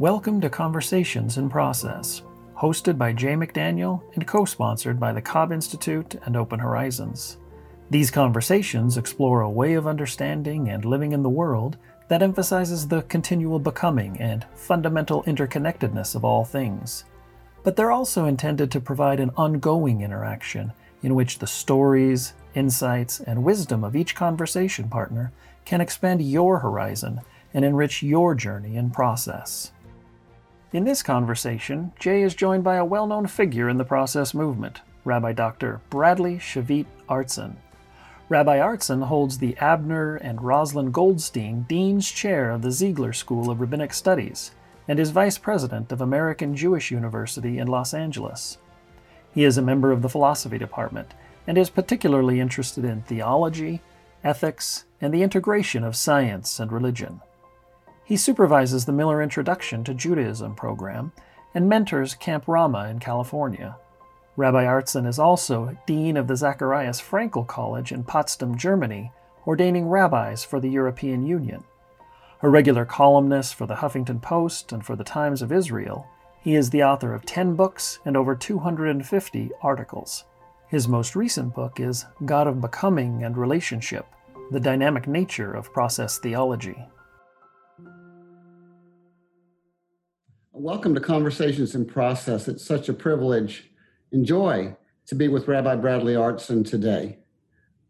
Welcome to Conversations in Process, hosted by Jay McDaniel and co-sponsored by the Cobb Institute and Open Horizons. These conversations explore a way of understanding and living in the world that emphasizes the continual becoming and fundamental interconnectedness of all things. But they're also intended to provide an ongoing interaction in which the stories, insights, and wisdom of each conversation partner can expand your horizon and enrich your journey and process. In this conversation, Jay is joined by a well-known figure in the process movement, Rabbi Dr. Bradley Shavit Artson. Rabbi Artson holds the Abner and Rosalind Goldstein Dean's Chair of the Ziegler School of Rabbinic Studies and is Vice President of American Jewish University in Los Angeles. He is a member of the Philosophy Department and is particularly interested in theology, ethics, and the integration of science and religion. He supervises the Miller Introduction to Judaism program and mentors Camp Rama in California. Rabbi Artson is also Dean of the Zacharias Frankel College in Potsdam, Germany, ordaining rabbis for the European Union. A regular columnist for the Huffington Post and for the Times of Israel, he is the author of 10 books and over 250 articles. His most recent book is God of Becoming and Relationship: The Dynamic Nature of Process Theology. Welcome to Conversations in Process. It's such a privilege and joy to be with Rabbi Bradley Artson today.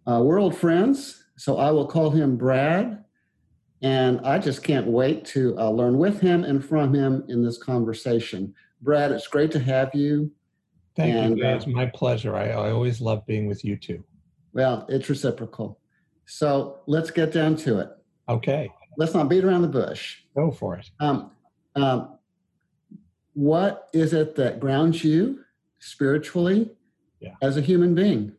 We're old friends, so I will call him Brad, and I just can't wait to learn with him and from him in this conversation. Brad, it's great to have you. Thank you, it's my pleasure. I always love being with you too. Well, it's reciprocal. So let's get down to it. Okay. Let's not beat around the bush. Go for it. What is it that grounds you spiritually as a human being?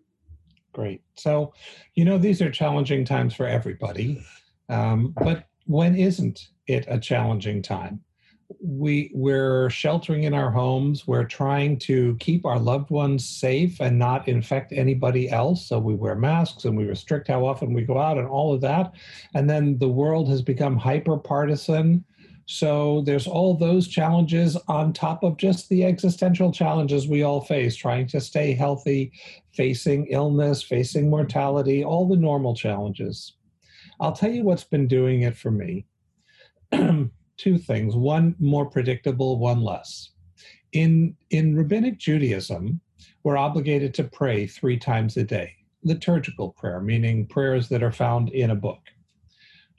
Great. So, these are challenging times for everybody, but when isn't it a challenging time? We're sheltering in our homes. We're trying to keep our loved ones safe and not infect anybody else. So we wear masks and we restrict how often we go out and all of that. And then the world has become hyper-partisan. So there's all those challenges on top of just the existential challenges we all face, trying to stay healthy, facing illness, facing mortality, all the normal challenges. I'll tell you what's been doing it for me. Two things, one more predictable, one less. In Rabbinic Judaism, we're obligated to pray 3 times a day, liturgical prayer, meaning prayers that are found in a book.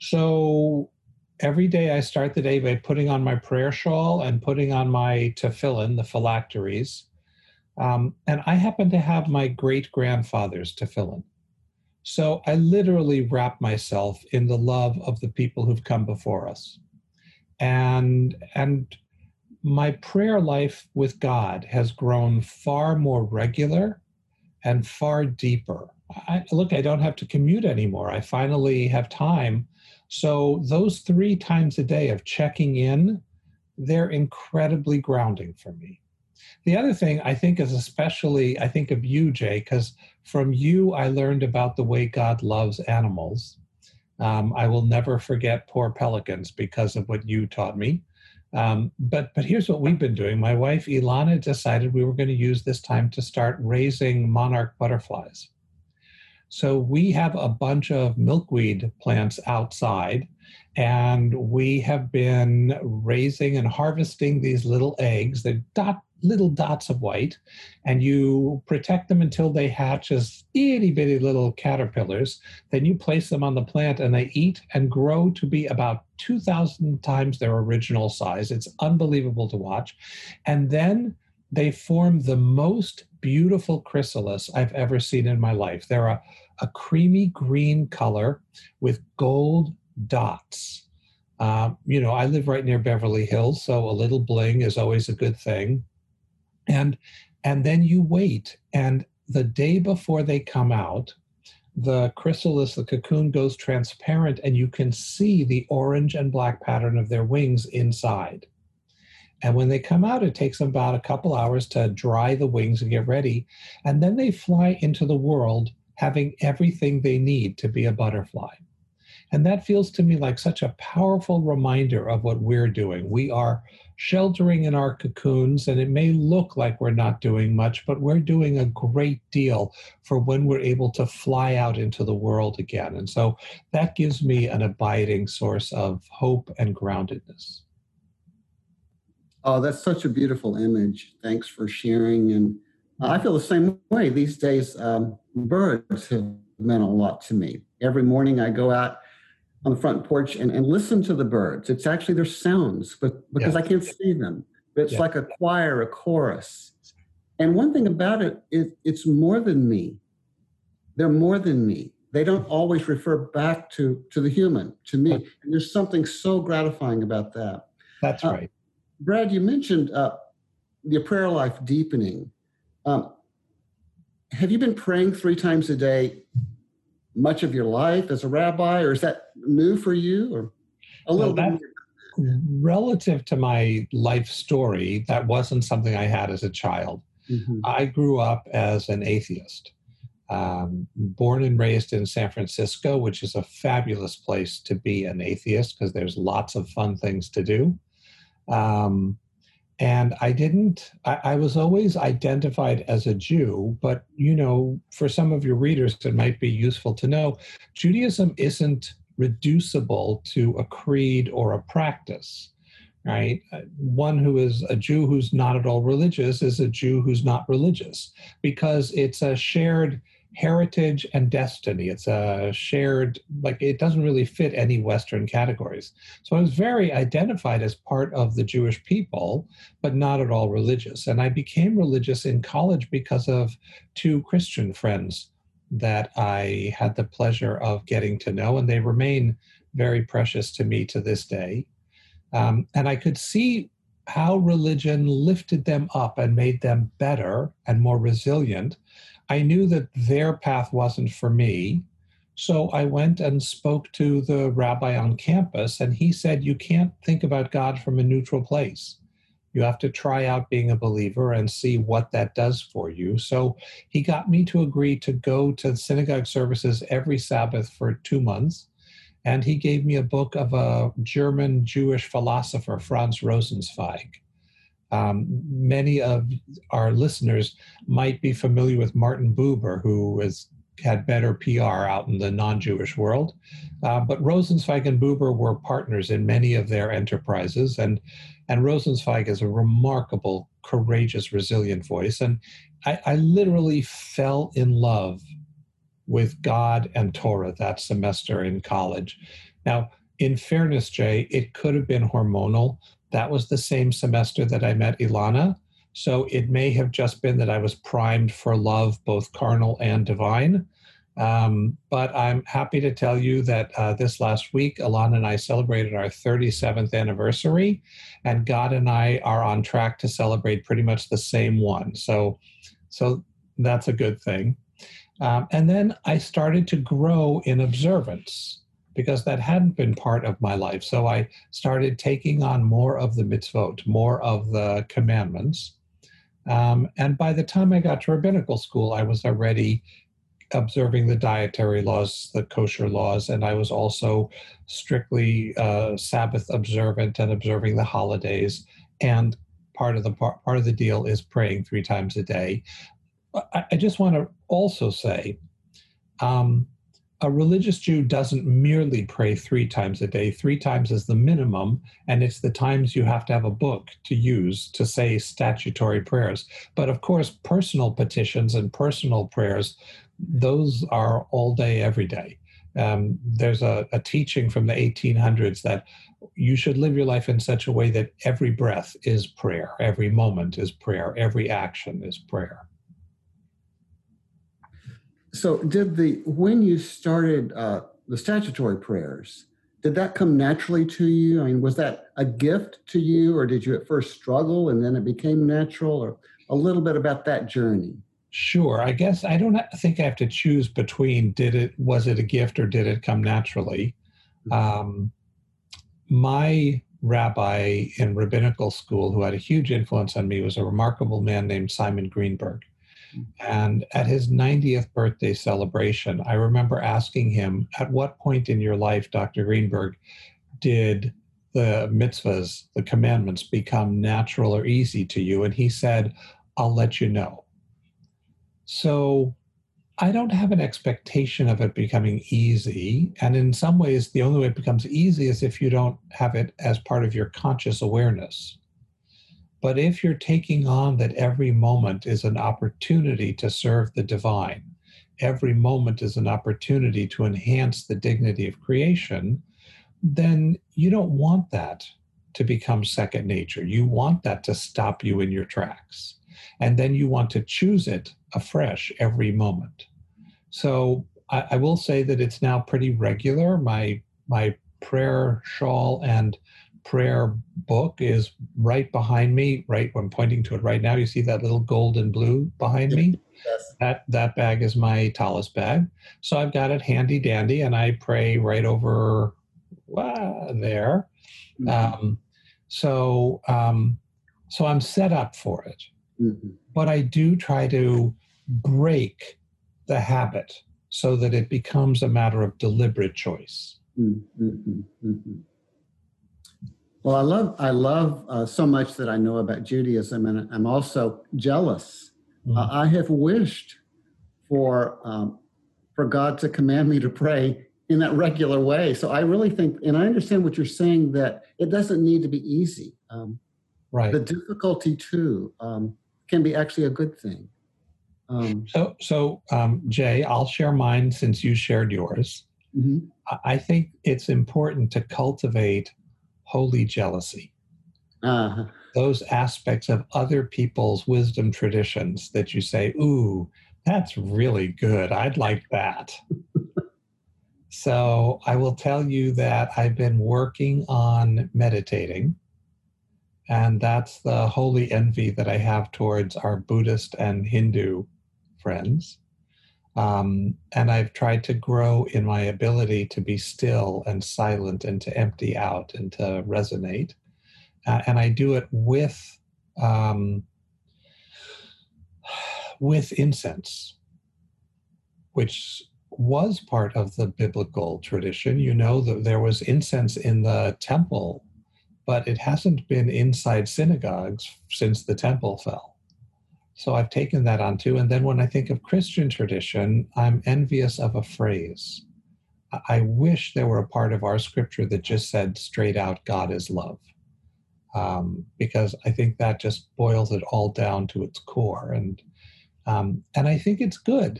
So every day I start the day by putting on my prayer shawl and putting on my tefillin, the phylacteries. And I happen to have my great-grandfather's tefillin. So I literally wrap myself in the love of the people who've come before us. And my prayer life with God has grown far more regular and far deeper. I don't have to commute anymore. I finally have time. So those 3 times a day of checking in, they're incredibly grounding for me. The other thing I think is especially, I think of you, Jay, because from you I learned about the way God loves animals. I will never forget poor pelicans because of what you taught me. But here's what we've been doing. My wife, Ilana, decided we were going to use this time to start raising monarch butterflies. So we have a bunch of milkweed plants outside, and we have been raising and harvesting these little eggs. They're little dots of white, and you protect them until they hatch as itty-bitty little caterpillars. Then you place them on the plant, and they eat and grow to be about 2,000 times their original size. It's unbelievable to watch. And then they form the most beautiful chrysalis I've ever seen in my life. They're a creamy green color with gold dots. I live right near Beverly Hills, so a little bling is always a good thing. And then you wait, and the day before they come out, the chrysalis, the cocoon, goes transparent, and you can see the orange and black pattern of their wings inside. And when they come out, it takes them about a couple hours to dry the wings and get ready. And then they fly into the world having everything they need to be a butterfly. And that feels to me like such a powerful reminder of what we're doing. We are sheltering in our cocoons, and it may look like we're not doing much, but we're doing a great deal for when we're able to fly out into the world again. And so that gives me an abiding source of hope and groundedness. Oh, that's such a beautiful image. Thanks for sharing. And I feel the same way these days. Birds have meant a lot to me. Every morning I go out on the front porch and listen to the birds. It's actually their sounds, but because I can't see them. But it's like a choir, a chorus. And one thing about it is it's more than me. They're more than me. They don't always refer back to the human, to me. And there's something so gratifying about that. That's right. Brad, you mentioned your prayer life deepening. Have you been praying 3 times a day much of your life as a rabbi, or is that new for you, or a little bit? Relative to my life story, that wasn't something I had as a child. Mm-hmm. I grew up as an atheist, born and raised in San Francisco, which is a fabulous place to be an atheist because there's lots of fun things to do. And I was always identified as a Jew, but, you know, for some of your readers, it might be useful to know Judaism isn't reducible to a creed or a practice, right? One who is a Jew who's not at all religious is a Jew who's not religious, because it's a shared heritage and destiny. It's a shared, like, it doesn't really fit any Western categories. So I was very identified as part of the Jewish people, but not at all religious. And I became religious in college because of 2 Christian friends that I had the pleasure of getting to know, and they remain very precious to me to this day. And I could see how religion lifted them up and made them better and more resilient. I knew that their path wasn't for me, so I went and spoke to the rabbi on campus, and he said, you can't think about God from a neutral place. You have to try out being a believer and see what that does for you. So he got me to agree to go to synagogue services every Sabbath for 2 months, and he gave me a book of a German Jewish philosopher, Franz Rosenzweig. Many of our listeners might be familiar with Martin Buber, who had better PR out in the non-Jewish world. But Rosenzweig and Buber were partners in many of their enterprises. And Rosenzweig is a remarkable, courageous, resilient voice. And I literally fell in love with God and Torah that semester in college. Now, in fairness, Jay, it could have been hormonal. That was the same semester that I met Ilana, so it may have just been that I was primed for love, both carnal and divine. But I'm happy to tell you that this last week, Ilana and I celebrated our 37th anniversary, and God and I are on track to celebrate pretty much the same one. So that's a good thing. And then I started to grow in observance, because that hadn't been part of my life. So I started taking on more of the mitzvot, more of the commandments. And by the time I got to rabbinical school, I was already observing the dietary laws, the kosher laws, and I was also strictly Sabbath observant and observing the holidays. And part of the deal is praying 3 times a day. I just want to also say, a religious Jew doesn't merely pray 3 times a day. 3 times is the minimum, and it's the times you have to have a book to use to say statutory prayers. But of course, personal petitions and personal prayers, those are all day, every day. There's a teaching from the 1800s that you should live your life in such a way that every breath is prayer, every moment is prayer, every action is prayer. So when you started the statutory prayers, did that come naturally to you? I mean, was that a gift to you, or did you at first struggle and then it became natural, or a little bit about that journey? Sure. I guess I don't think I have to choose between was it a gift or did it come naturally? My rabbi in rabbinical school, who had a huge influence on me, was a remarkable man named Simon Greenberg. And at his 90th birthday celebration, I remember asking him, at what point in your life, Dr. Greenberg, did the mitzvahs, the commandments, become natural or easy to you? And he said, I'll let you know. So I don't have an expectation of it becoming easy. And in some ways, the only way it becomes easy is if you don't have it as part of your conscious awareness. But if you're taking on that every moment is an opportunity to serve the divine, every moment is an opportunity to enhance the dignity of creation, then you don't want that to become second nature. You want that to stop you in your tracks. And then you want to choose it afresh every moment. So I will say that it's now pretty regular. My prayer shawl and prayer book is right behind me, right? I'm pointing to it right now. You see that little gold and blue behind me? Yes. That bag is my tallis bag. So I've got it handy dandy, and I pray right over there. So I'm set up for it. Mm-hmm. But I do try to break the habit so that it becomes a matter of deliberate choice. Mm-hmm. Mm-hmm. Well, I love so much that I know about Judaism, and I'm also jealous. Mm-hmm. I have wished for God to command me to pray in that regular way. So I really think, and I understand what you're saying, that it doesn't need to be easy. Right. The difficulty too can be actually a good thing. So Jay, I'll share mine since you shared yours. Mm-hmm. I think it's important to cultivate holy jealousy. Uh-huh. Those aspects of other people's wisdom traditions that you say, ooh, that's really good. I'd like that. So I will tell you that I've been working on meditating. And that's the holy envy that I have towards our Buddhist and Hindu friends. And I've tried to grow in my ability to be still and silent and to empty out and to resonate. And I do it with incense, which was part of the biblical tradition. You know, there was incense in the temple, but it hasn't been inside synagogues since the temple fell. So I've taken that on too. And then when I think of Christian tradition, I'm envious of a phrase. I wish there were a part of our scripture that just said straight out, God is love. Because I think that just boils it all down to its core. And I think it's good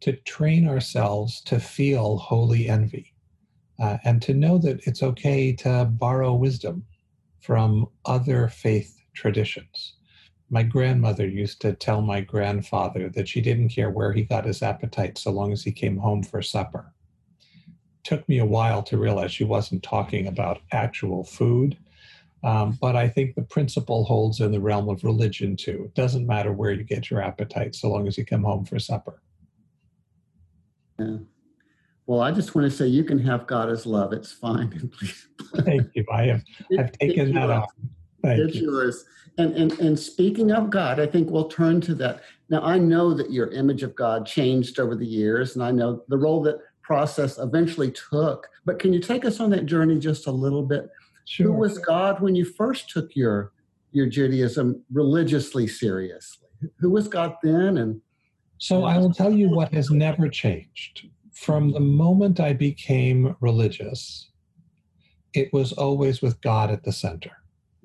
to train ourselves to feel holy envy, and to know that it's okay to borrow wisdom from other faith traditions. My grandmother used to tell my grandfather that she didn't care where he got his appetite so long as he came home for supper. Took me a while to realize she wasn't talking about actual food, but I think the principle holds in the realm of religion too. It doesn't matter where you get your appetite so long as you come home for supper. Yeah. Well, I just want to say you can have God as love. It's fine. Thank you. I've taken that off. It's yours. And speaking of God, I think we'll turn to that. Now, I know that your image of God changed over the years, and I know the role that process eventually took. But can you take us on that journey just a little bit? Sure. Who was God when you first took your Judaism religiously seriously? Who was God then? And so I will tell you what has never changed. From the moment I became religious, it was always with God at the center.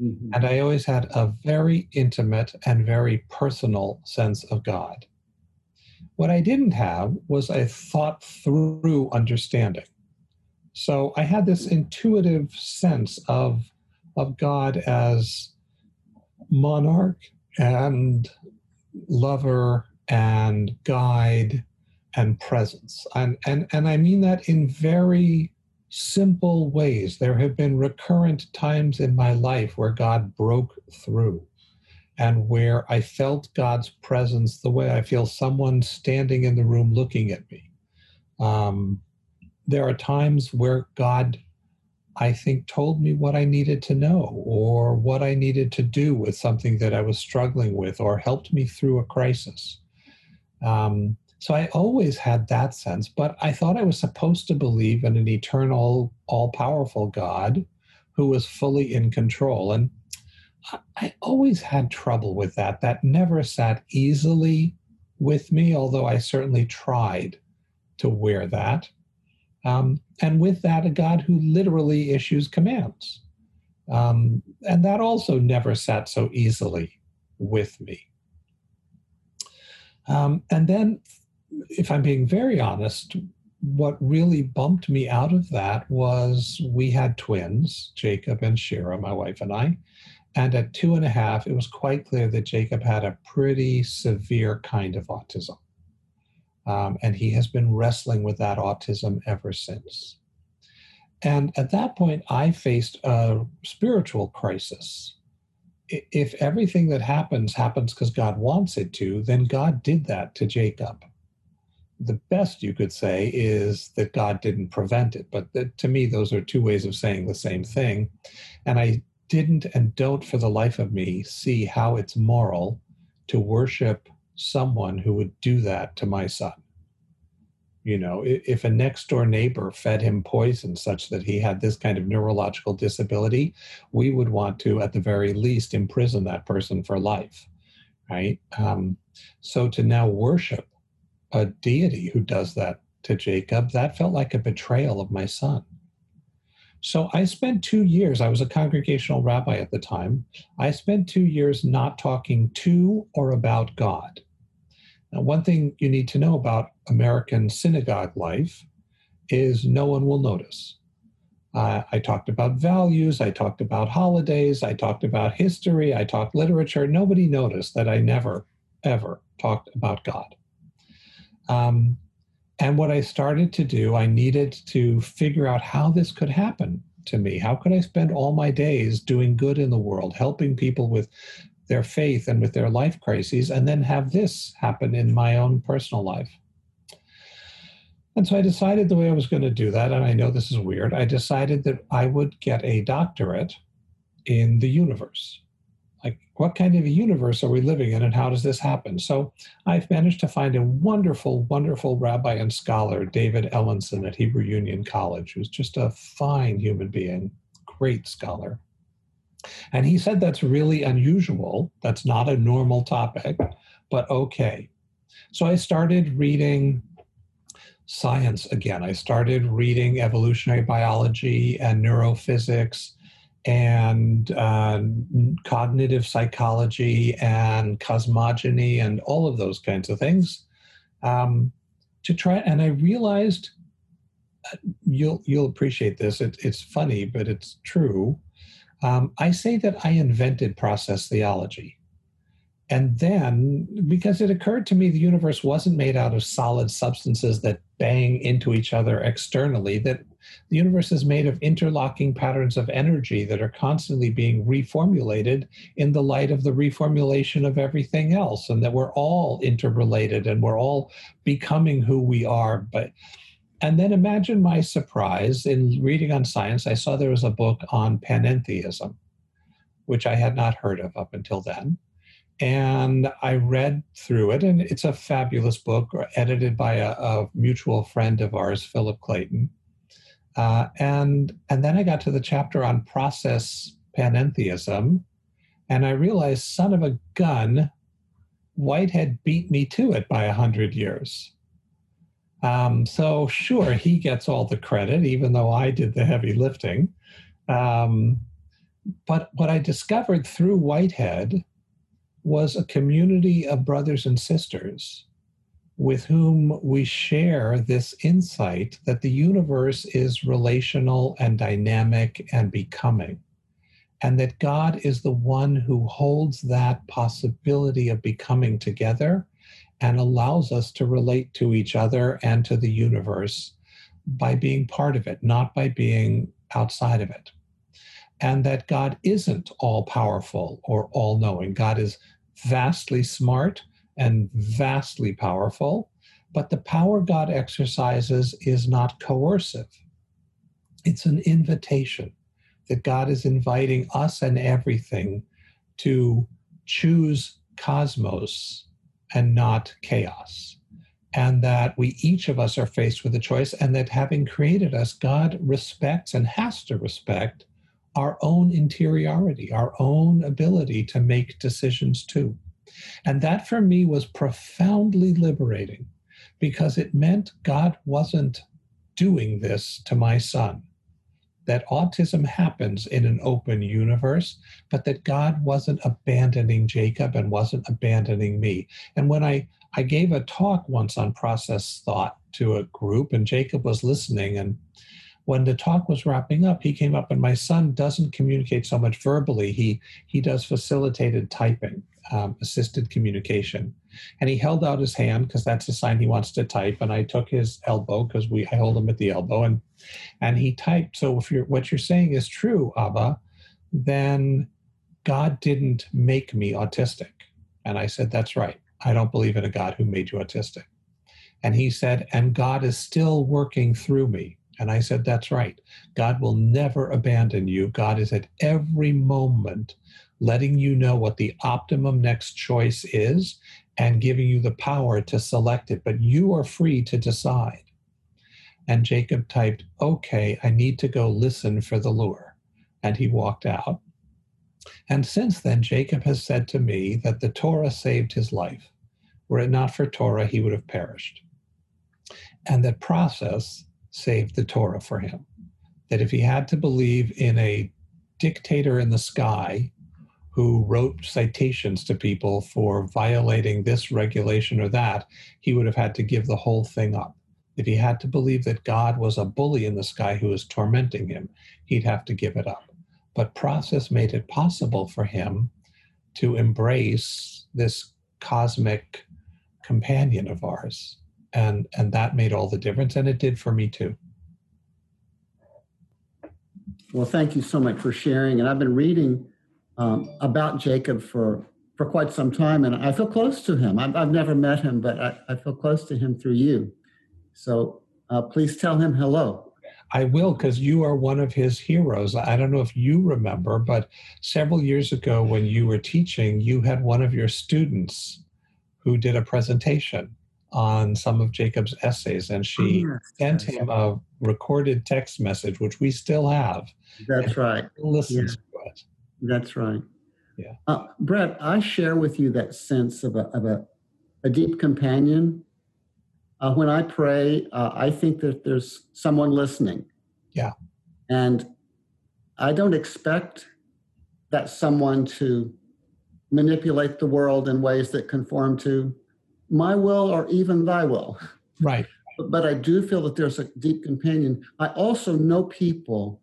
Mm-hmm. And I always had a very intimate and very personal sense of God. What I didn't have was a thought-through understanding. So I had this intuitive sense of God as monarch and lover and guide and presence. And I mean that in very simple ways. There have been recurrent times in my life where God broke through and where I felt God's presence the way I feel someone standing in the room looking at me. There are times where God, I think, told me what I needed to know or what I needed to do with something that I was struggling with or helped me through a crisis. So I always had that sense, but I thought I was supposed to believe in an eternal, all-powerful God who was fully in control. And I always had trouble with that. That never sat easily with me, although I certainly tried to wear that. And with that, a God who literally issues commands. And that also never sat so easily with me. And then, if I'm being very honest, what really bumped me out of that was we had twins, Jacob and Shira, my wife and I, and at 2.5, it was quite clear that Jacob had a pretty severe kind of autism. And he has been wrestling with that autism ever since. And at that point, I faced a spiritual crisis. If everything that happens because God wants it to, then God did that to Jacob. The best you could say is that God didn't prevent it. But to me, those are two ways of saying the same thing. And I didn't and don't for the life of me see how it's moral to worship someone who would do that to my son. You know, if a next door neighbor fed him poison such that he had this kind of neurological disability, we would want to, at the very least, imprison that person for life, right? So to now worship a deity who does that to Jacob, that felt like a betrayal of my son. So I spent 2 years, I was a congregational rabbi at the time, I spent 2 years not talking to or about God. Now, one thing you need to know about American synagogue life is no one will notice. I talked about values, I talked about holidays, I talked about history, I talked literature. Nobody noticed that I never, ever talked about God. And what I started to do, I needed to figure out how this could happen to me. How could I spend all my days doing good in the world, helping people with their faith and with their life crises, and then have this happen in my own personal life? And so I decided the way I was going to do that, and I know this is weird, I decided that I would get a doctorate in the universe. Like, what kind of a universe are we living in, and how does this happen? So I've managed to find a wonderful, wonderful rabbi and scholar, David Ellenson at Hebrew Union College, who's just a fine human being, great scholar. And he said that's really unusual. That's not a normal topic, but okay. So I started reading science again. I started reading evolutionary biology and neurophysics and cognitive psychology and cosmogony and all of those kinds of things to try. And I realized, you'll appreciate this. It's funny, but it's true. I say that I invented process theology. And then, because it occurred to me the universe wasn't made out of solid substances that bang into each other externally, that the universe is made of interlocking patterns of energy that are constantly being reformulated in the light of the reformulation of everything else, and that we're all interrelated and we're all becoming who we are. And then imagine my surprise in reading on science, I saw there was a book on panentheism, which I had not heard of up until then. And I read through it, and it's a fabulous book edited by a mutual friend of ours, Philip Clayton. And then I got to the chapter on process panentheism, and I realized, son of a gun, Whitehead beat me to it by 100 years. So sure, he gets all the credit, even though I did the heavy lifting. But what I discovered through Whitehead was a community of brothers and sisters with whom we share this insight that the universe is relational and dynamic and becoming, and that God is the one who holds that possibility of becoming together and allows us to relate to each other and to the universe by being part of it, not by being outside of it. And that God isn't all-powerful or all-knowing. God is vastly smart and vastly powerful, but the power God exercises is not coercive. It's an invitation that God is inviting us and everything to choose cosmos and not chaos. and that we each of us are faced with a choice, and that having created us, God respects and has to respect our own interiority, our own ability to make decisions too. And that for me was profoundly liberating, because it meant God wasn't doing this to my son, that autism happens in an open universe, but that God wasn't abandoning Jacob and wasn't abandoning me. And when I gave a talk once on process thought to a group, and Jacob was listening, and when the talk was wrapping up, he came up, and my son doesn't communicate so much verbally. He does facilitated typing, assisted communication. And he held out his hand because that's a sign he wants to type. And I took his elbow because I hold him at the elbow, and he typed. So if what you're saying is true, Abba, then God didn't make me autistic. And I said, that's right. I don't believe in a God who made you autistic. And he said, and God is still working through me. And I said, that's right. God will never abandon you. God is at every moment letting you know what the optimum next choice is and giving you the power to select it. But you are free to decide. And Jacob typed, okay, I need to go listen for the lure. And he walked out. And since then, Jacob has said to me that the Torah saved his life. Were it not for Torah, he would have perished. And that process saved the Torah for him. That if he had to believe in a dictator in the sky who wrote citations to people for violating this regulation or that, he would have had to give the whole thing up. If he had to believe that God was a bully in the sky who was tormenting him, he'd have to give it up. But process made it possible for him to embrace this cosmic companion of ours. And that made all the difference, and it did for me too. Well, thank you so much for sharing. And I've been reading about Jacob for quite some time, and I feel close to him. I've never met him, but I feel close to him through you. So please tell him hello. I will, because you are one of his heroes. I don't know if you remember, but several years ago when you were teaching, you had one of your students who did a presentation on some of Jacob's essays, and she sent him a recorded text message, which we still have. That's right. Listens to it. That's right. Yeah. Brett, I share with you that sense of a deep companion. When I pray, I think that there's someone listening. Yeah. And I don't expect that someone to manipulate the world in ways that conform to my will or even thy will. Right. But I do feel that there's a deep companion. I also know people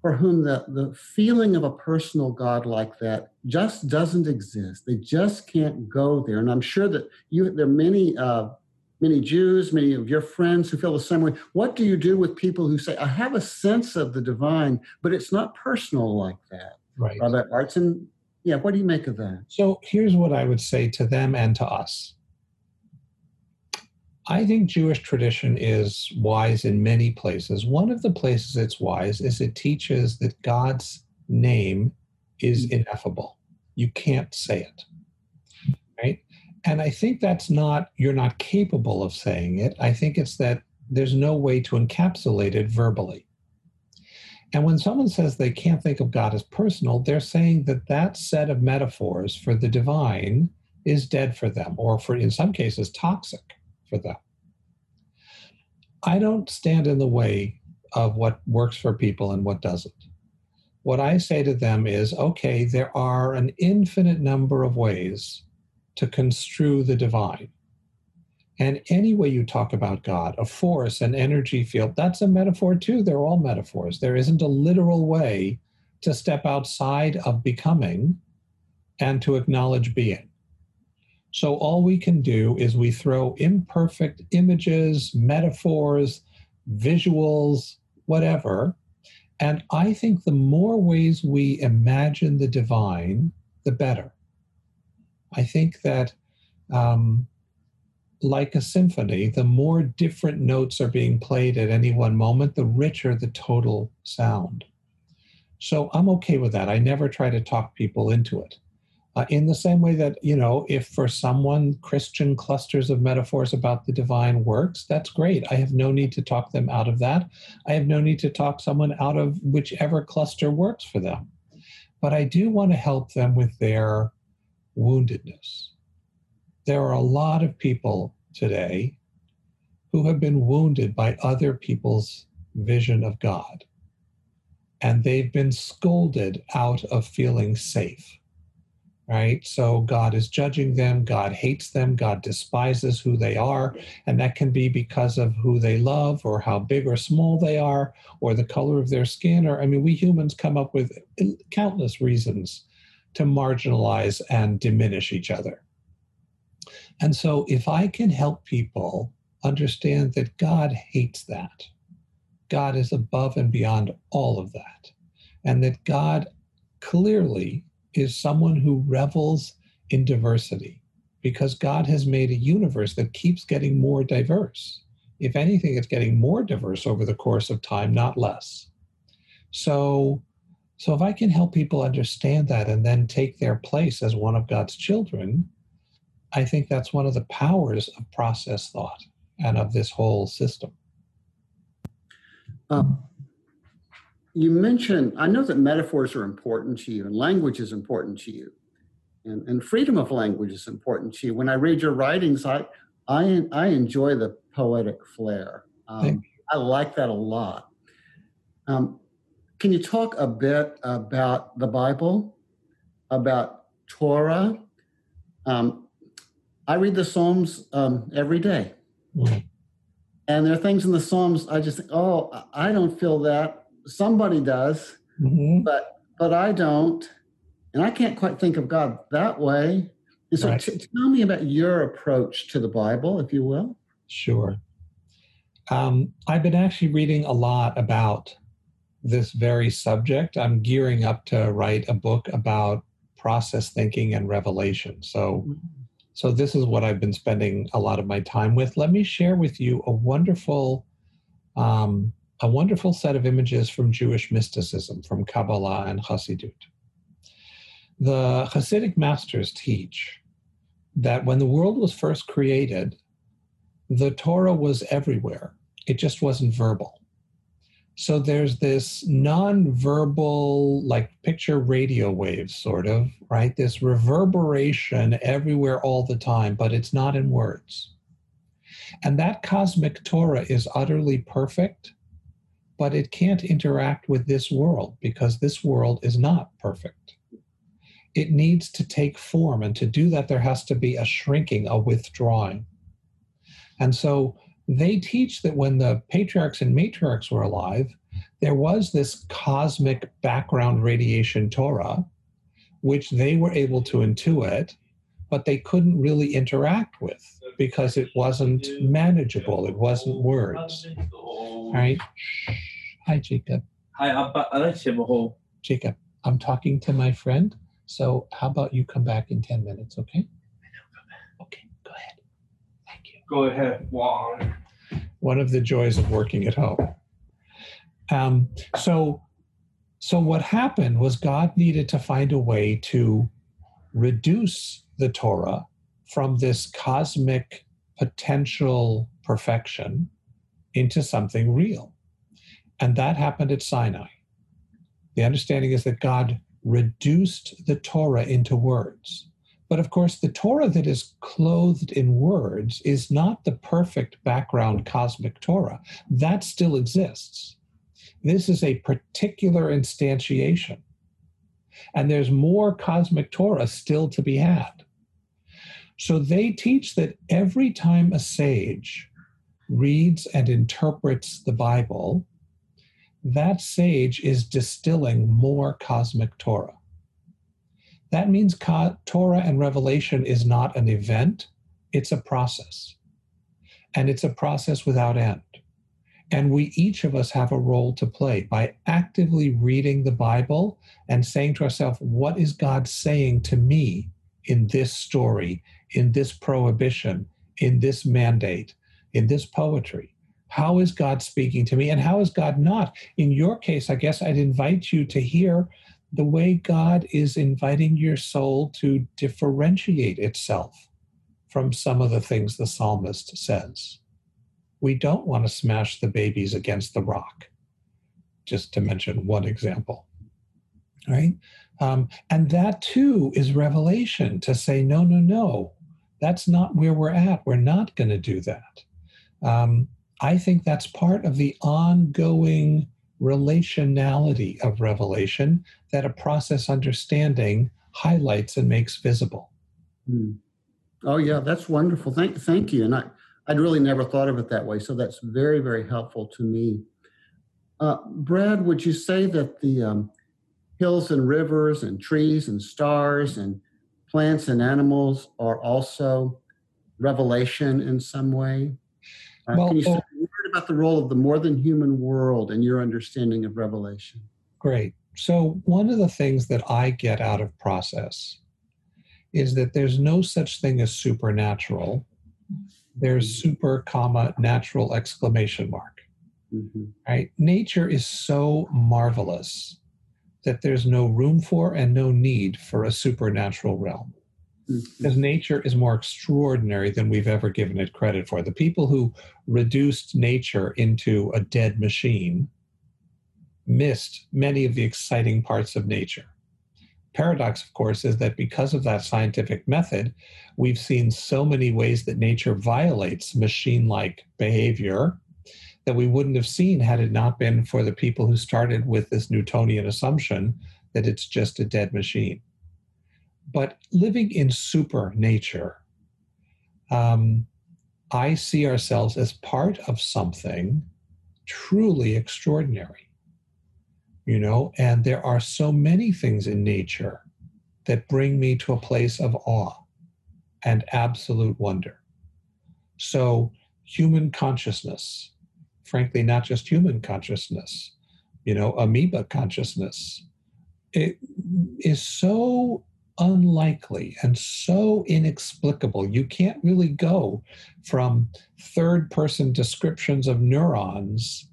for whom the feeling of a personal God like that just doesn't exist. They just can't go there. And I'm sure that there are many Jews, many of your friends who feel the same way. What do you do with people who say, I have a sense of the divine, but it's not personal like that? Right. Robert Artson, yeah, what do you make of that? So here's what I would say to them and to us. I think Jewish tradition is wise in many places. One of the places it's wise is it teaches that God's name is ineffable. You can't say it, right? And I think that's not, you're not capable of saying it. I think it's that there's no way to encapsulate it verbally. And when someone says they can't think of God as personal, they're saying that that set of metaphors for the divine is dead for them, or for, in some cases, toxic for them. I don't stand in the way of what works for people and what doesn't. What I say to them is, okay, there are an infinite number of ways to construe the divine. And any way you talk about God, a force, an energy field, that's a metaphor too. They're all metaphors. There isn't a literal way to step outside of becoming and to acknowledge being. So all we can do is we throw imperfect images, metaphors, visuals, whatever. And I think the more ways we imagine the divine, the better. I think that like a symphony, the more different notes are being played at any one moment, the richer the total sound. So I'm okay with that. I never try to talk people into it. in the same way that, you know, if for someone Christian clusters of metaphors about the divine works, that's great. I have no need to talk them out of that. I have no need to talk someone out of whichever cluster works for them. But I do want to help them with their woundedness. There are a lot of people today who have been wounded by other people's vision of God, and they've been scolded out of feeling safe, right? So God is judging them, God hates them, God despises who they are, and that can be because of who they love or how big or small they are or the color of their skin, or, I mean, we humans come up with countless reasons to marginalize and diminish each other. And so if I can help people understand that God hates that, God is above and beyond all of that, and that God clearly is someone who revels in diversity, because God has made a universe that keeps getting more diverse. If anything, it's getting more diverse over the course of time, not less. So if I can help people understand that and then take their place as one of God's children, I think that's one of the powers of process thought and of this whole system. You mentioned, I know that metaphors are important to you and language is important to you, and freedom of language is important to you. When I read your writings, I enjoy the poetic flair. I like that a lot. Can you talk a bit about the Bible, about Torah? I read the Psalms every day. Mm-hmm. And there are things in the Psalms I just think, oh, I don't feel that. Somebody does, mm-hmm. but I don't. And I can't quite think of God that way. And so tell me about your approach to the Bible, if you will. Sure. I've been actually reading a lot about this very subject. I'm gearing up to write a book about process thinking and revelation. So mm-hmm. So this is what I've been spending a lot of my time with. Let me share with you a wonderful set of images from Jewish mysticism, from Kabbalah and Chassidut. The Hasidic masters teach that when the world was first created, the Torah was everywhere. It just wasn't verbal. So there's this non-verbal, like picture radio waves sort of, right? This reverberation everywhere all the time, but it's not in words. And that cosmic Torah is utterly perfect, but it can't interact with this world because this world is not perfect. It needs to take form, and to do that, there has to be a shrinking, a withdrawing. And so they teach that when the patriarchs and matriarchs were alive, there was this cosmic background radiation Torah, which they were able to intuit, but they couldn't really interact with because it wasn't manageable. It wasn't words. All right. Hi, Jacob. Hi, Jacob, I'm talking to my friend. So how about you come back in 10 minutes, okay? Go ahead. Wow. One of the joys of working at home. So what happened was God needed to find a way to reduce the Torah from this cosmic potential perfection into something real. And that happened at Sinai. The understanding is that God reduced the Torah into words. But of course, the Torah that is clothed in words is not the perfect background cosmic Torah. That still exists. This is a particular instantiation. And there's more cosmic Torah still to be had. So they teach that every time a sage reads and interprets the Bible, that sage is distilling more cosmic Torah. That means Torah and revelation is not an event, it's a process. And it's a process without end. And we, each of us, have a role to play by actively reading the Bible and saying to ourselves, what is God saying to me in this story, in this prohibition, in this mandate, in this poetry? How is God speaking to me, and how is God not? In your case, I guess I'd invite you to hear the way God is inviting your soul to differentiate itself from some of the things the psalmist says. We don't want to smash the babies against the rock, just to mention one example, right? And that too is revelation, to say, no, no, no, that's not where we're at. We're not going to do that. I think that's part of the ongoing relationality of revelation that a process understanding highlights and makes visible. Mm. Oh, yeah, that's wonderful. Thank you. And I'd really never thought of it that way. So that's very, very helpful to me. Brad, would you say that the hills and rivers and trees and stars and plants and animals are also revelation in some way? Well, can you say a word about the role of the more than human world and your understanding of revelation? Great. So one of the things that I get out of process is that there's no such thing as supernatural. There's super, comma, natural, exclamation mark. Mm-hmm. Right? Nature is so marvelous that there's no room for and no need for a supernatural realm. Because nature is more extraordinary than we've ever given it credit for. The people who reduced nature into a dead machine missed many of the exciting parts of nature. Paradox, of course, is that because of that scientific method, we've seen so many ways that nature violates machine-like behavior that we wouldn't have seen had it not been for the people who started with this Newtonian assumption that it's just a dead machine. But living in super nature, I see ourselves as part of something truly extraordinary, you know, and there are so many things in nature that bring me to a place of awe and absolute wonder. So human consciousness, frankly, not just human consciousness, you know, amoeba consciousness, it is so unlikely and so inexplicable. You can't really go from third-person descriptions of neurons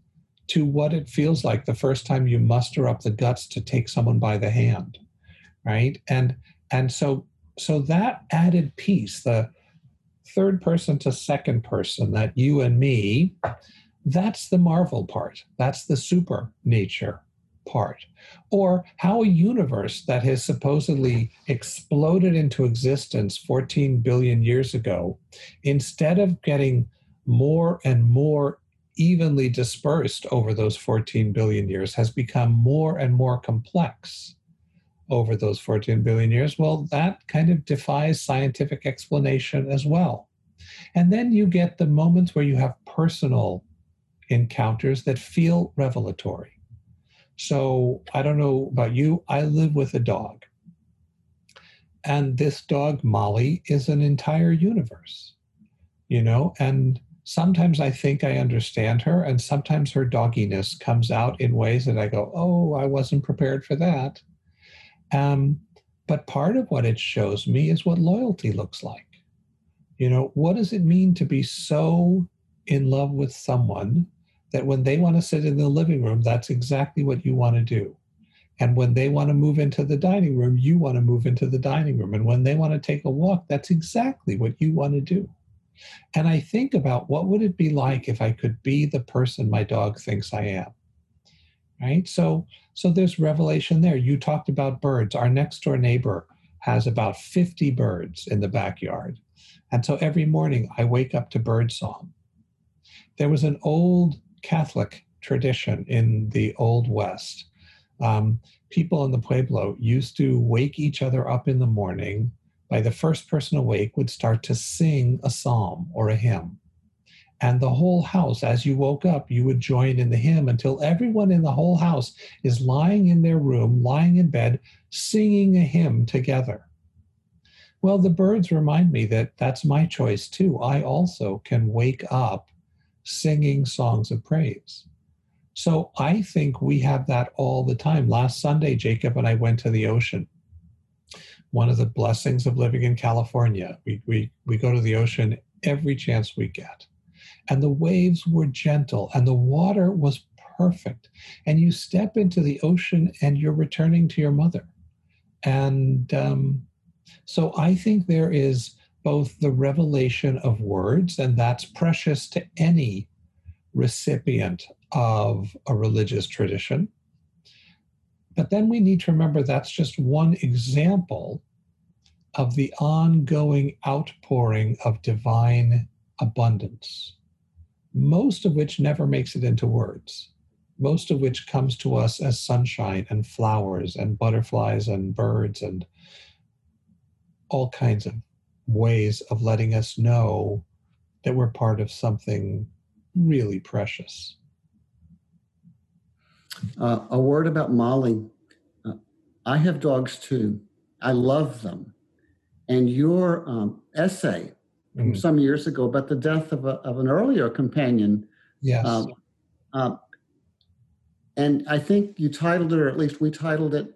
to what it feels like the first time you muster up the guts to take someone by the hand, right? And so that added piece, the third person to second person, that you and me, that's the marvel part. That's the super nature part, or how a universe that has supposedly exploded into existence 14 billion years ago, instead of getting more and more evenly dispersed over those 14 billion years, has become more and more complex over those 14 billion years. Well, that kind of defies scientific explanation as well. And then you get the moments where you have personal encounters that feel revelatory. So I don't know about you, I live with a dog. And this dog, Molly, is an entire universe, you know? And sometimes I think I understand her, and sometimes her dogginess comes out in ways that I go, oh, I wasn't prepared for that. But part of what it shows me is what loyalty looks like. You know, what does it mean to be so in love with someone that when they want to sit in the living room, that's exactly what you want to do. And when they want to move into the dining room, you want to move into the dining room. And when they want to take a walk, that's exactly what you want to do. And I think about what would it be like if I could be the person my dog thinks I am, right? So there's revelation there. You talked about birds. Our next door neighbor has about 50 birds in the backyard. And so every morning I wake up to birdsong. There was an old Catholic tradition in the Old West. People in the Pueblo used to wake each other up in the morning. By the first person awake would start to sing a psalm or a hymn. And the whole house, as you woke up, you would join in the hymn until everyone in the whole house is lying in their room, lying in bed, singing a hymn together. Well, the birds remind me that that's my choice too. I also can wake up singing songs of praise. So I think we have that all the time. Last Sunday, Jacob and I went to the ocean. One of the blessings of living in California, we go to the ocean every chance we get. And the waves were gentle and the water was perfect. And you step into the ocean and you're returning to your mother. And so I think there is both the revelation of words, and that's precious to any recipient of a religious tradition. But then we need to remember that's just one example of the ongoing outpouring of divine abundance, most of which never makes it into words, most of which comes to us as sunshine and flowers and butterflies and birds and all kinds of ways of letting us know that we're part of something really precious. A word about Molly. I have dogs too. I love them. And your essay from some years ago about the death of an earlier companion. Yes. And I think you titled it, or at least we titled it,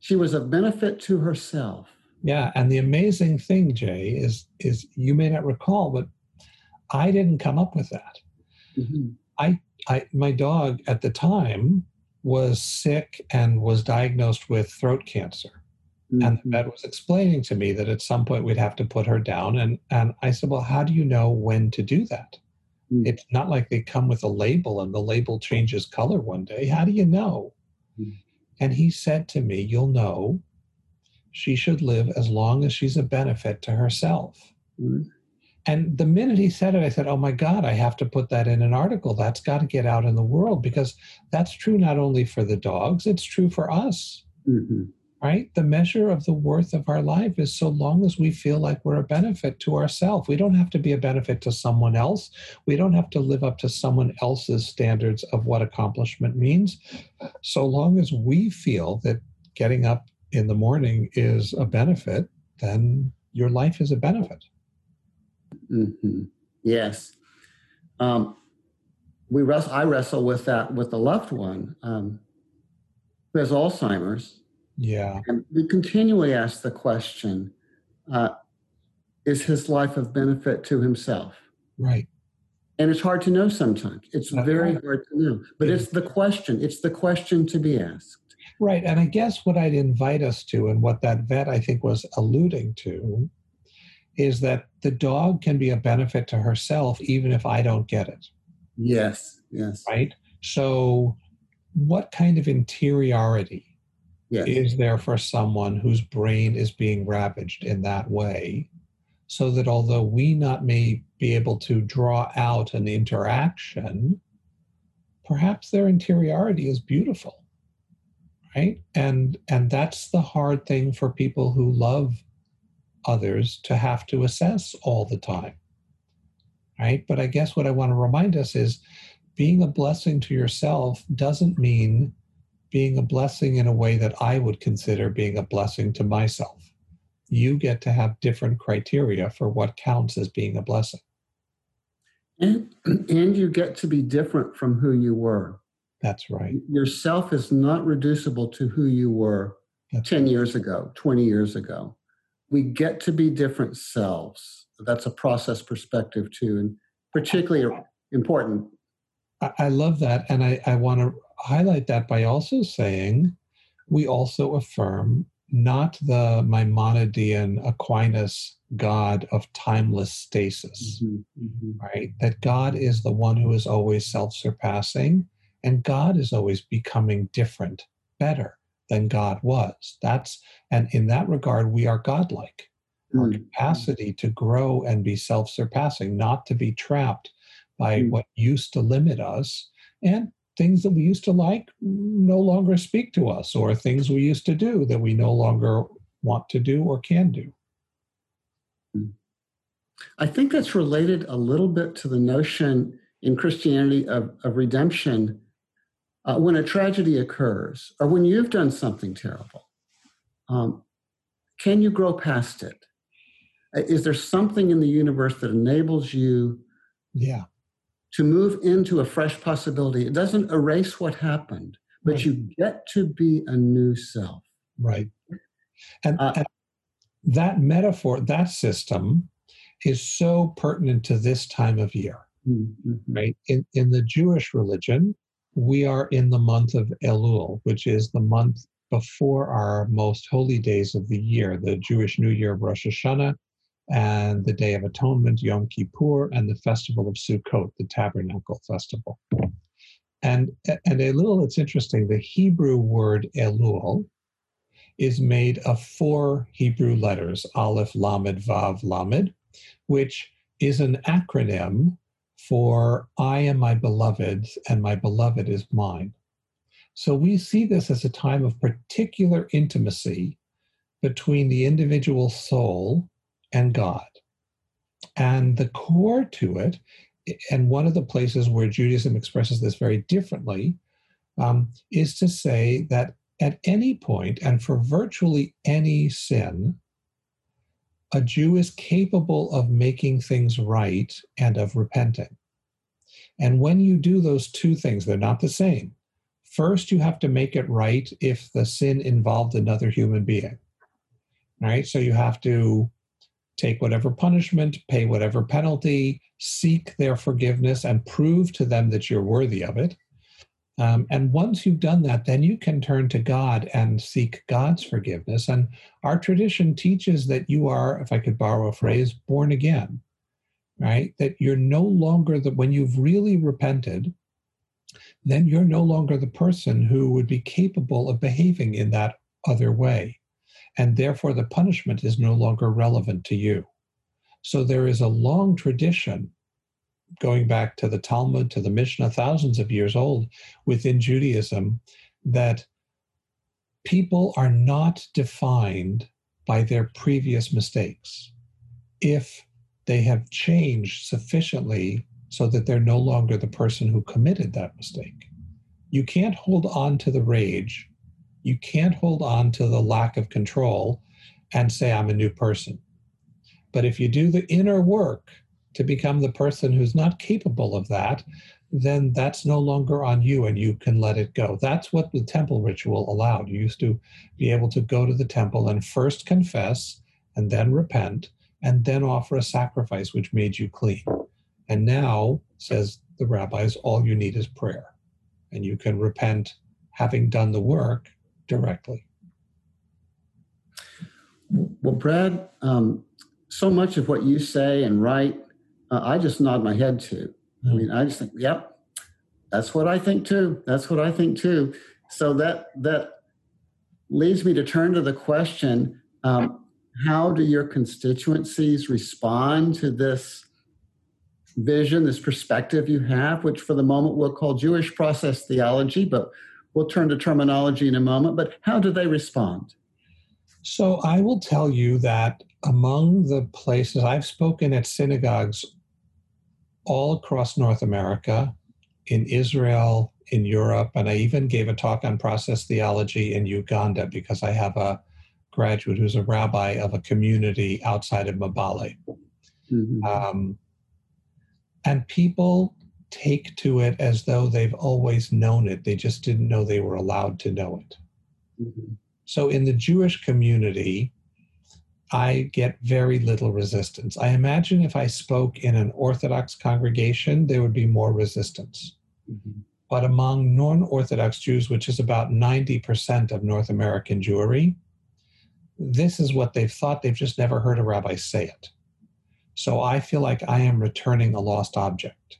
She Was of Benefit to Herself. Yeah, and the amazing thing, Jay, is you may not recall, but I didn't come up with that. Mm-hmm. My dog at the time was sick and was diagnosed with throat cancer. And the vet was explaining to me that at some point we'd have to put her down. And I said, well, how do you know when to do that? Mm. It's not like they come with a label and the label changes color one day. How do you know? Mm. And he said to me, you'll know. She should live as long as she's a benefit to herself. Mm. And the minute he said it, I said, oh, my God, I have to put that in an article. That's got to get out in the world, because that's true not only for the dogs, it's true for us. Mm-hmm. Right? The measure of the worth of our life is so long as we feel like we're a benefit to ourselves. We don't have to be a benefit to someone else. We don't have to live up to someone else's standards of what accomplishment means. So long as we feel that getting up in the morning is a benefit, then your life is a benefit. Mm-hmm. Yes. I wrestle with that with the loved one who has Alzheimer's. Yeah. And we continually ask the question, is his life of benefit to himself? Right. And it's hard to know sometimes. It's very hard to know. But it's the question. It's the question to be asked. Right. And I guess what I'd invite us to, and what that vet I think was alluding to, is that the dog can be a benefit to herself even if I don't get it. Yes. Yes. Right? So what kind of interiority is there for someone whose brain is being ravaged in that way, so that although we not may be able to draw out an interaction, perhaps their interiority is beautiful, right? And that's the hard thing for people who love others to have to assess all the time, right? But I guess what I want to remind us is being a blessing to yourself doesn't mean being a blessing in a way that I would consider being a blessing to myself. You get to have different criteria for what counts as being a blessing. And you get to be different from who you were. That's right. Yourself is not reducible to who you were 10 years ago, 20 years ago. We get to be different selves. That's a process perspective too, and particularly important. I love that, and I want to highlight that by also saying we also affirm not the Maimonidean Aquinas God of timeless stasis, right? That God is the one who is always self-surpassing, and God is always becoming different, better than God was. And in that regard, we are godlike. Our capacity to grow and be self-surpassing, not to be trapped by what used to limit us, and things that we used to like no longer speak to us, or things we used to do that we no longer want to do or can do. I think that's related a little bit to the notion in Christianity of redemption. When a tragedy occurs, or when you've done something terrible, can you grow past it? Is there something in the universe that enables you to move into a fresh possibility? It doesn't erase what happened, but you get to be a new self. Right. And that metaphor, that system, is so pertinent to this time of year. Right? In the Jewish religion, we are in the month of Elul, which is the month before our most holy days of the year, the Jewish New Year of Rosh Hashanah, and the Day of Atonement, Yom Kippur, and the festival of Sukkot, the Tabernacle Festival. And Elul, it's interesting, the Hebrew word Elul is made of four Hebrew letters, Aleph, Lamed, Vav, Lamed, which is an acronym for I am my beloved's and my beloved is mine. So we see this as a time of particular intimacy between the individual soul and God. And the core to it, and one of the places where Judaism expresses this very differently, is to say that at any point and for virtually any sin, a Jew is capable of making things right and of repenting. And when you do those two things, they're not the same. First, you have to make it right if the sin involved another human being, right? So you have to take whatever punishment, pay whatever penalty, seek their forgiveness, and prove to them that you're worthy of it. And once you've done that, then you can turn to God and seek God's forgiveness. And our tradition teaches that you are, if I could borrow a phrase, born again, right? That you're no longer, when you've really repented, then you're no longer the person who would be capable of behaving in that other way. And therefore, the punishment is no longer relevant to you. So there is a long tradition going back to the Talmud, to the Mishnah, thousands of years old within Judaism, that people are not defined by their previous mistakes if they have changed sufficiently so that they're no longer the person who committed that mistake. You can't hold on to the rage. You can't hold on to the lack of control and say, I'm a new person. But if you do the inner work to become the person who's not capable of that, then that's no longer on you and you can let it go. That's what the temple ritual allowed. You used to be able to go to the temple and first confess and then repent and then offer a sacrifice which made you clean. And now, says the rabbis, all you need is prayer. And you can repent having done the work directly. Well, Brad, so much of what you say and write, I just nod my head to. I mean, I just think, yep, that's what I think too. That's what I think too. So that leads me to turn to the question, how do your constituencies respond to this vision, this perspective you have, which for the moment we'll call Jewish process theology, but we'll turn to terminology in a moment, but how do they respond? So I will tell you that among the places I've spoken at synagogues all across North America, in Israel, in Europe, and I even gave a talk on process theology in Uganda because I have a graduate who's a rabbi of a community outside of Mbabane. Mm-hmm. And people take to it as though they've always known it. They just didn't know they were allowed to know it. Mm-hmm. So in the Jewish community, I get very little resistance. I imagine if I spoke in an Orthodox congregation, there would be more resistance. Mm-hmm. But among non-Orthodox Jews, which is about 90% of North American Jewry, this is what they've thought. They've just never heard a rabbi say it. So I feel like I am returning a lost object.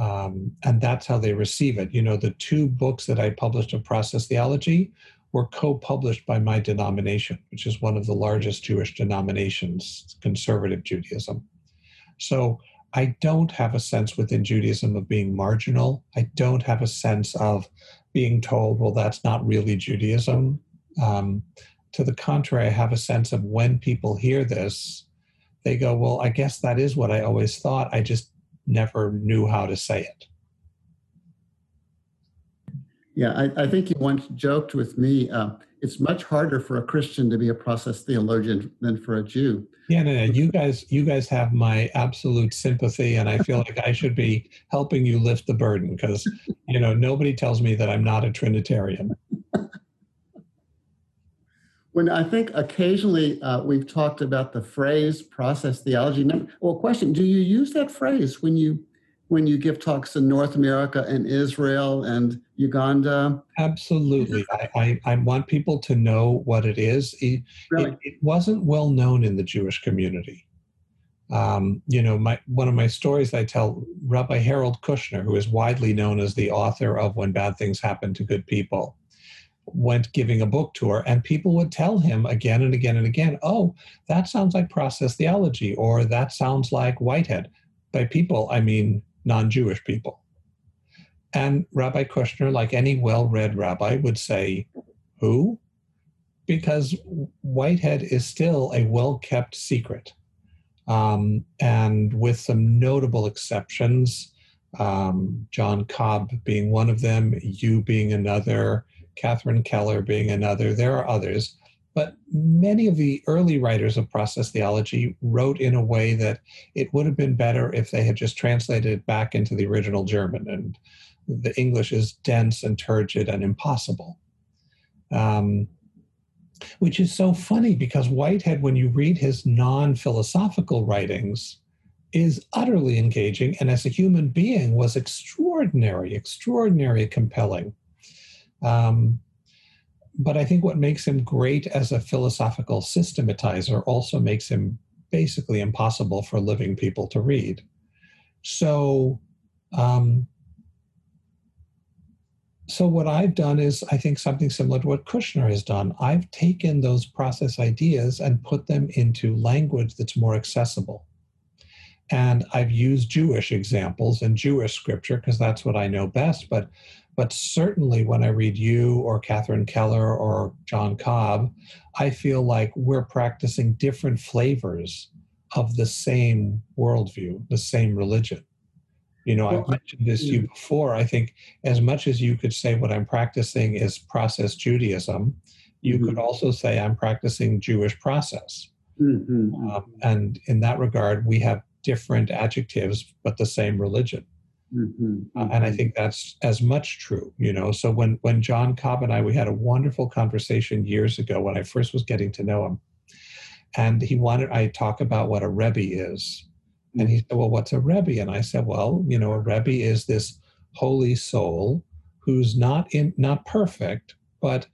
And that's how they receive it. You know, the two books that I published of process theology were co-published by my denomination, which is one of the largest Jewish denominations, Conservative Judaism. So I don't have a sense within Judaism of being marginal. I don't have a sense of being told, well, that's not really Judaism. To the contrary, I have a sense of when people hear this, they go, well, I guess that is what I always thought. I just never knew how to say it. Yeah, I think you once joked with me, it's much harder for a Christian to be a process theologian than for a Jew. Yeah, no, you guys have my absolute sympathy, and I feel like I should be helping you lift the burden because, you know, nobody tells me that I'm not a Trinitarian. When I think occasionally we've talked about the phrase process theology. Well, question, do you use that phrase when you when you give talks in North America and Israel and Uganda? Absolutely. I want people to know what it is. It wasn't well known in the Jewish community. You know, one of my stories I tell, Rabbi Harold Kushner, who is widely known as the author of When Bad Things Happen to Good People, went giving a book tour, and people would tell him again and again and again, oh, that sounds like process theology, or that sounds like Whitehead. By people, I mean non-Jewish people. And Rabbi Kushner, like any well-read rabbi, would say, who? Because Whitehead is still a well-kept secret. And with some notable exceptions, John Cobb being one of them, you being another, Catherine Keller being another, there are others. But many of the early writers of process theology wrote in a way that it would have been better if they had just translated it back into the original German, and the English is dense and turgid and impossible. Which is so funny, because Whitehead, when you read his non-philosophical writings, is utterly engaging, and as a human being was extraordinary, extraordinarily compelling. But I think what makes him great as a philosophical systematizer also makes him basically impossible for living people to read. So, so what I've done is, I think, something similar to what Kushner has done. I've taken those process ideas and put them into language that's more accessible. And I've used Jewish examples and Jewish scripture, because that's what I know best. But certainly when I read you or Catherine Keller or John Cobb, I feel like we're practicing different flavors of the same worldview, the same religion. You know, I mentioned this to you before. I think as much as you could say what I'm practicing is process Judaism, you could also say I'm practicing Jewish process. And in that regard, we have different adjectives, but the same religion. And I think that's as much true, you know. So when John Cobb and I, we had a wonderful conversation years ago when I first was getting to know him, and he wanted, I talk about what a Rebbe is. And he said, well, what's a Rebbe? And I said, well, you know, a Rebbe is this holy soul who's not perfect, but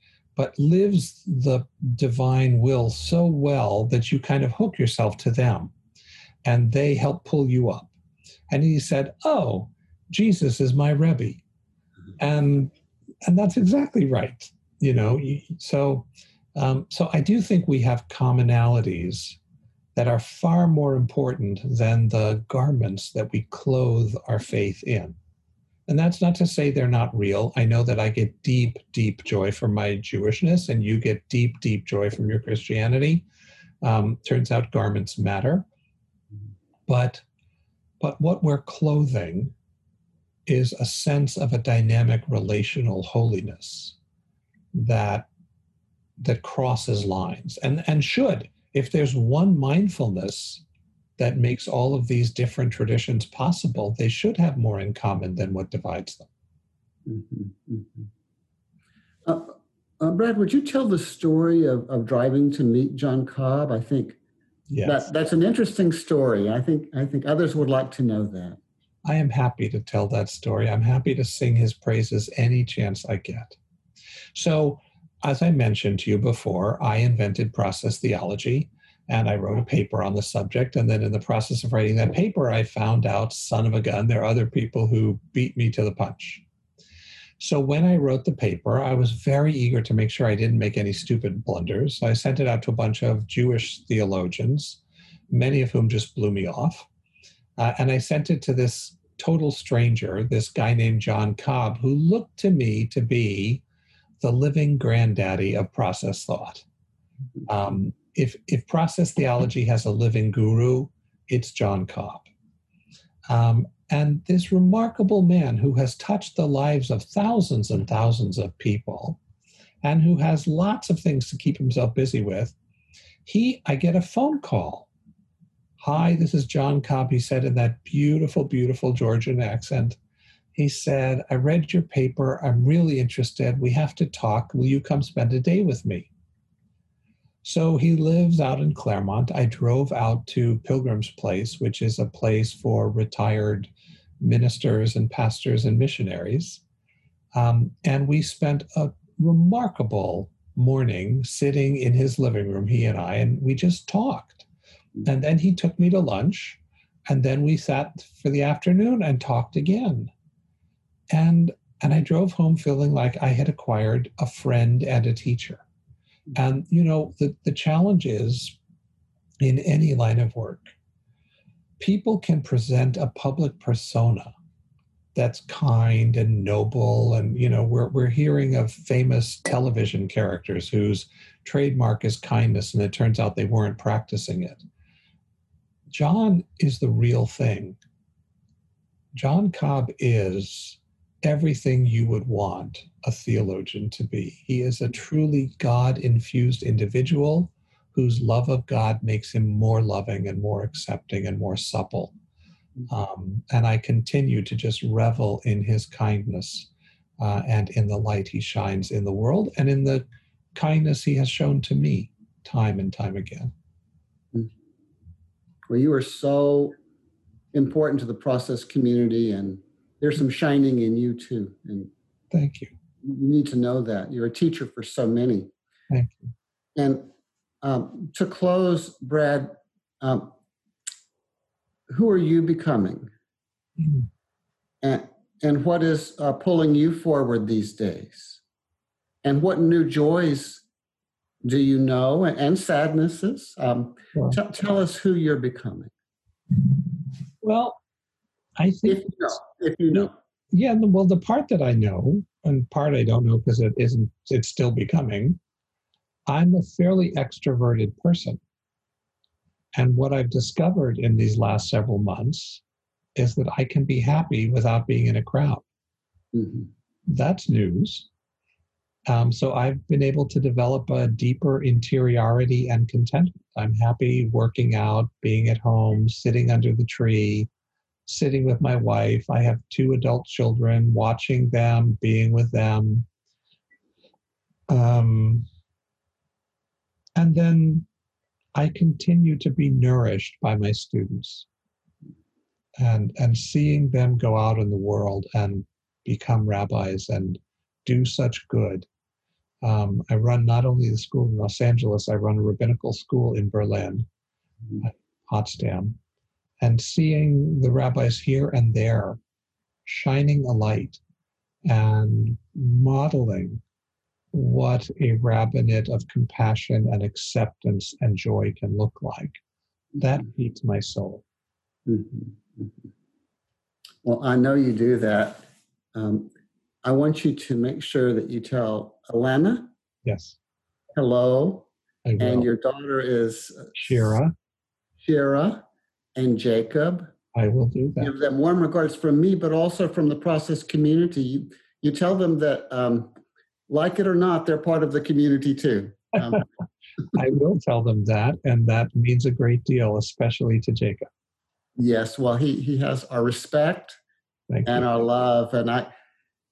lives the divine will so well that you kind of hook yourself to them and they help pull you up. And he said, oh, Jesus is my Rebbe. And that's exactly right, you know. So I do think we have commonalities that are far more important than the garments that we clothe our faith in. And that's not to say they're not real. I know that I get deep, deep joy from my Jewishness, and you get deep, deep joy from your Christianity. Turns out garments matter. But what we're clothing is a sense of a dynamic relational holiness that crosses lines and should. If there's one mindfulness that makes all of these different traditions possible, they should have more in common than what divides them. Brad, would you tell the story of driving to meet John Cobb? I think that's an interesting story. I think others would like to know that. I am happy to tell that story. I'm happy to sing his praises any chance I get. So, as I mentioned to you before, I invented process theology, and I wrote a paper on the subject. And then in the process of writing that paper, I found out, son of a gun, there are other people who beat me to the punch. So when I wrote the paper, I was very eager to make sure I didn't make any stupid blunders. So I sent it out to a bunch of Jewish theologians, many of whom just blew me off. And I sent it to this total stranger, this guy named John Cobb, who looked to me to be the living granddaddy of process thought. If process theology has a living guru, it's John Cobb. And this remarkable man who has touched the lives of thousands and thousands of people, and who has lots of things to keep himself busy with, I get a phone call. Hi, this is John Cobb, he said in that beautiful, beautiful Georgian accent. He said, I read your paper. I'm really interested. We have to talk. Will you come spend a day with me? So he lives out in Claremont. I drove out to Pilgrim's Place, which is a place for retired ministers and pastors and missionaries. And we spent a remarkable morning sitting in his living room, he and we just talked. And then he took me to lunch, and then we sat for the afternoon and talked again. And I drove home feeling like I had acquired a friend and a teacher. And, you know, the challenge is, in any line of work, people can present a public persona that's kind and noble. And, you know, we're hearing of famous television characters whose trademark is kindness, and it turns out they weren't practicing it. John is the real thing. John Cobb is everything you would want a theologian to be. He is a truly God-infused individual whose love of God makes him more loving and more accepting and more supple. And I continue to just revel in his kindness and in the light he shines in the world and in the kindness he has shown to me time and time again. Well, you are so important to the process community, and there's some shining in you too. And thank you. You need to know that. You're a teacher for so many. Thank you. And to close, Brad, who are you becoming? Mm-hmm. And what is pulling you forward these days? And what new joys do you know, and sadnesses? Sure. Tell us who you're becoming. Well, I think... If you know. Yeah, well, the part that I know, and part I don't know because it's still becoming, I'm a fairly extroverted person. And what I've discovered in these last several months is that I can be happy without being in a crowd. Mm-hmm. That's news. So I've been able to develop a deeper interiority and contentment. I'm happy working out, being at home, sitting under the tree, sitting with my wife. I have 2 adult children, watching them, being with them. And then I continue to be nourished by my students and seeing them go out in the world and become rabbis and do such good. I run not only the school in Los Angeles, I run a rabbinical school in Berlin, Potsdam, and seeing the rabbis here and there shining a light and modeling what a rabbinate of compassion and acceptance and joy can look like. That feeds my soul. Mm-hmm. Mm-hmm. Well, I know you do that. I want you to make sure that you tell Ilana. Yes. Hello. And your daughter is... Shira. Shira and Jacob. I will do that. Give them warm regards from me, but also from the process community. You tell them that... like it or not, they're part of the community too. I will tell them that, and that means a great deal, especially to Jacob. Yes, well, he has our respect and our love. And I,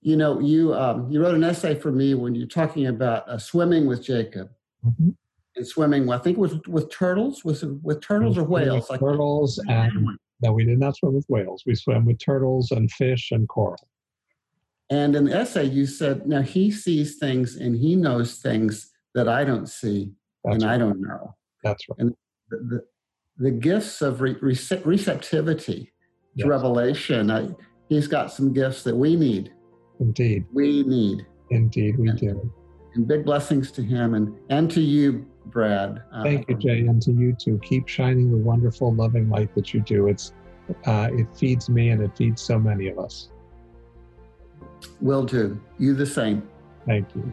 you know, you wrote an essay for me when you're talking about swimming with Jacob. Mm-hmm. And swimming, I think it was with turtles. Was it with turtles or whales? Like turtles and no, we did not swim with whales. We swam with turtles and fish and coral. And in the essay, you said, now he sees things and he knows things that I don't see. That's and right. I don't know. That's right. And the gifts of receptivity to revelation, he's got some gifts that we need. Indeed. We need. Indeed, we do. And big blessings to him and to you, Brad. Thank you, Jay, and to you too. Keep shining the wonderful, loving light that you do. It feeds me and it feeds so many of us. Will do. You the same. Thank you.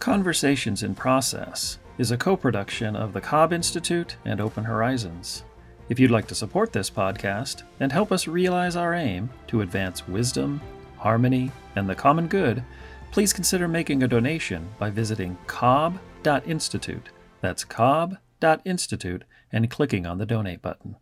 Conversations in Process is a co-production of the Cobb Institute and Open Horizons. If you'd like to support this podcast and help us realize our aim to advance wisdom, harmony, and the common good, please consider making a donation by visiting cobb.institute. That's cobb.institute and clicking on the donate button.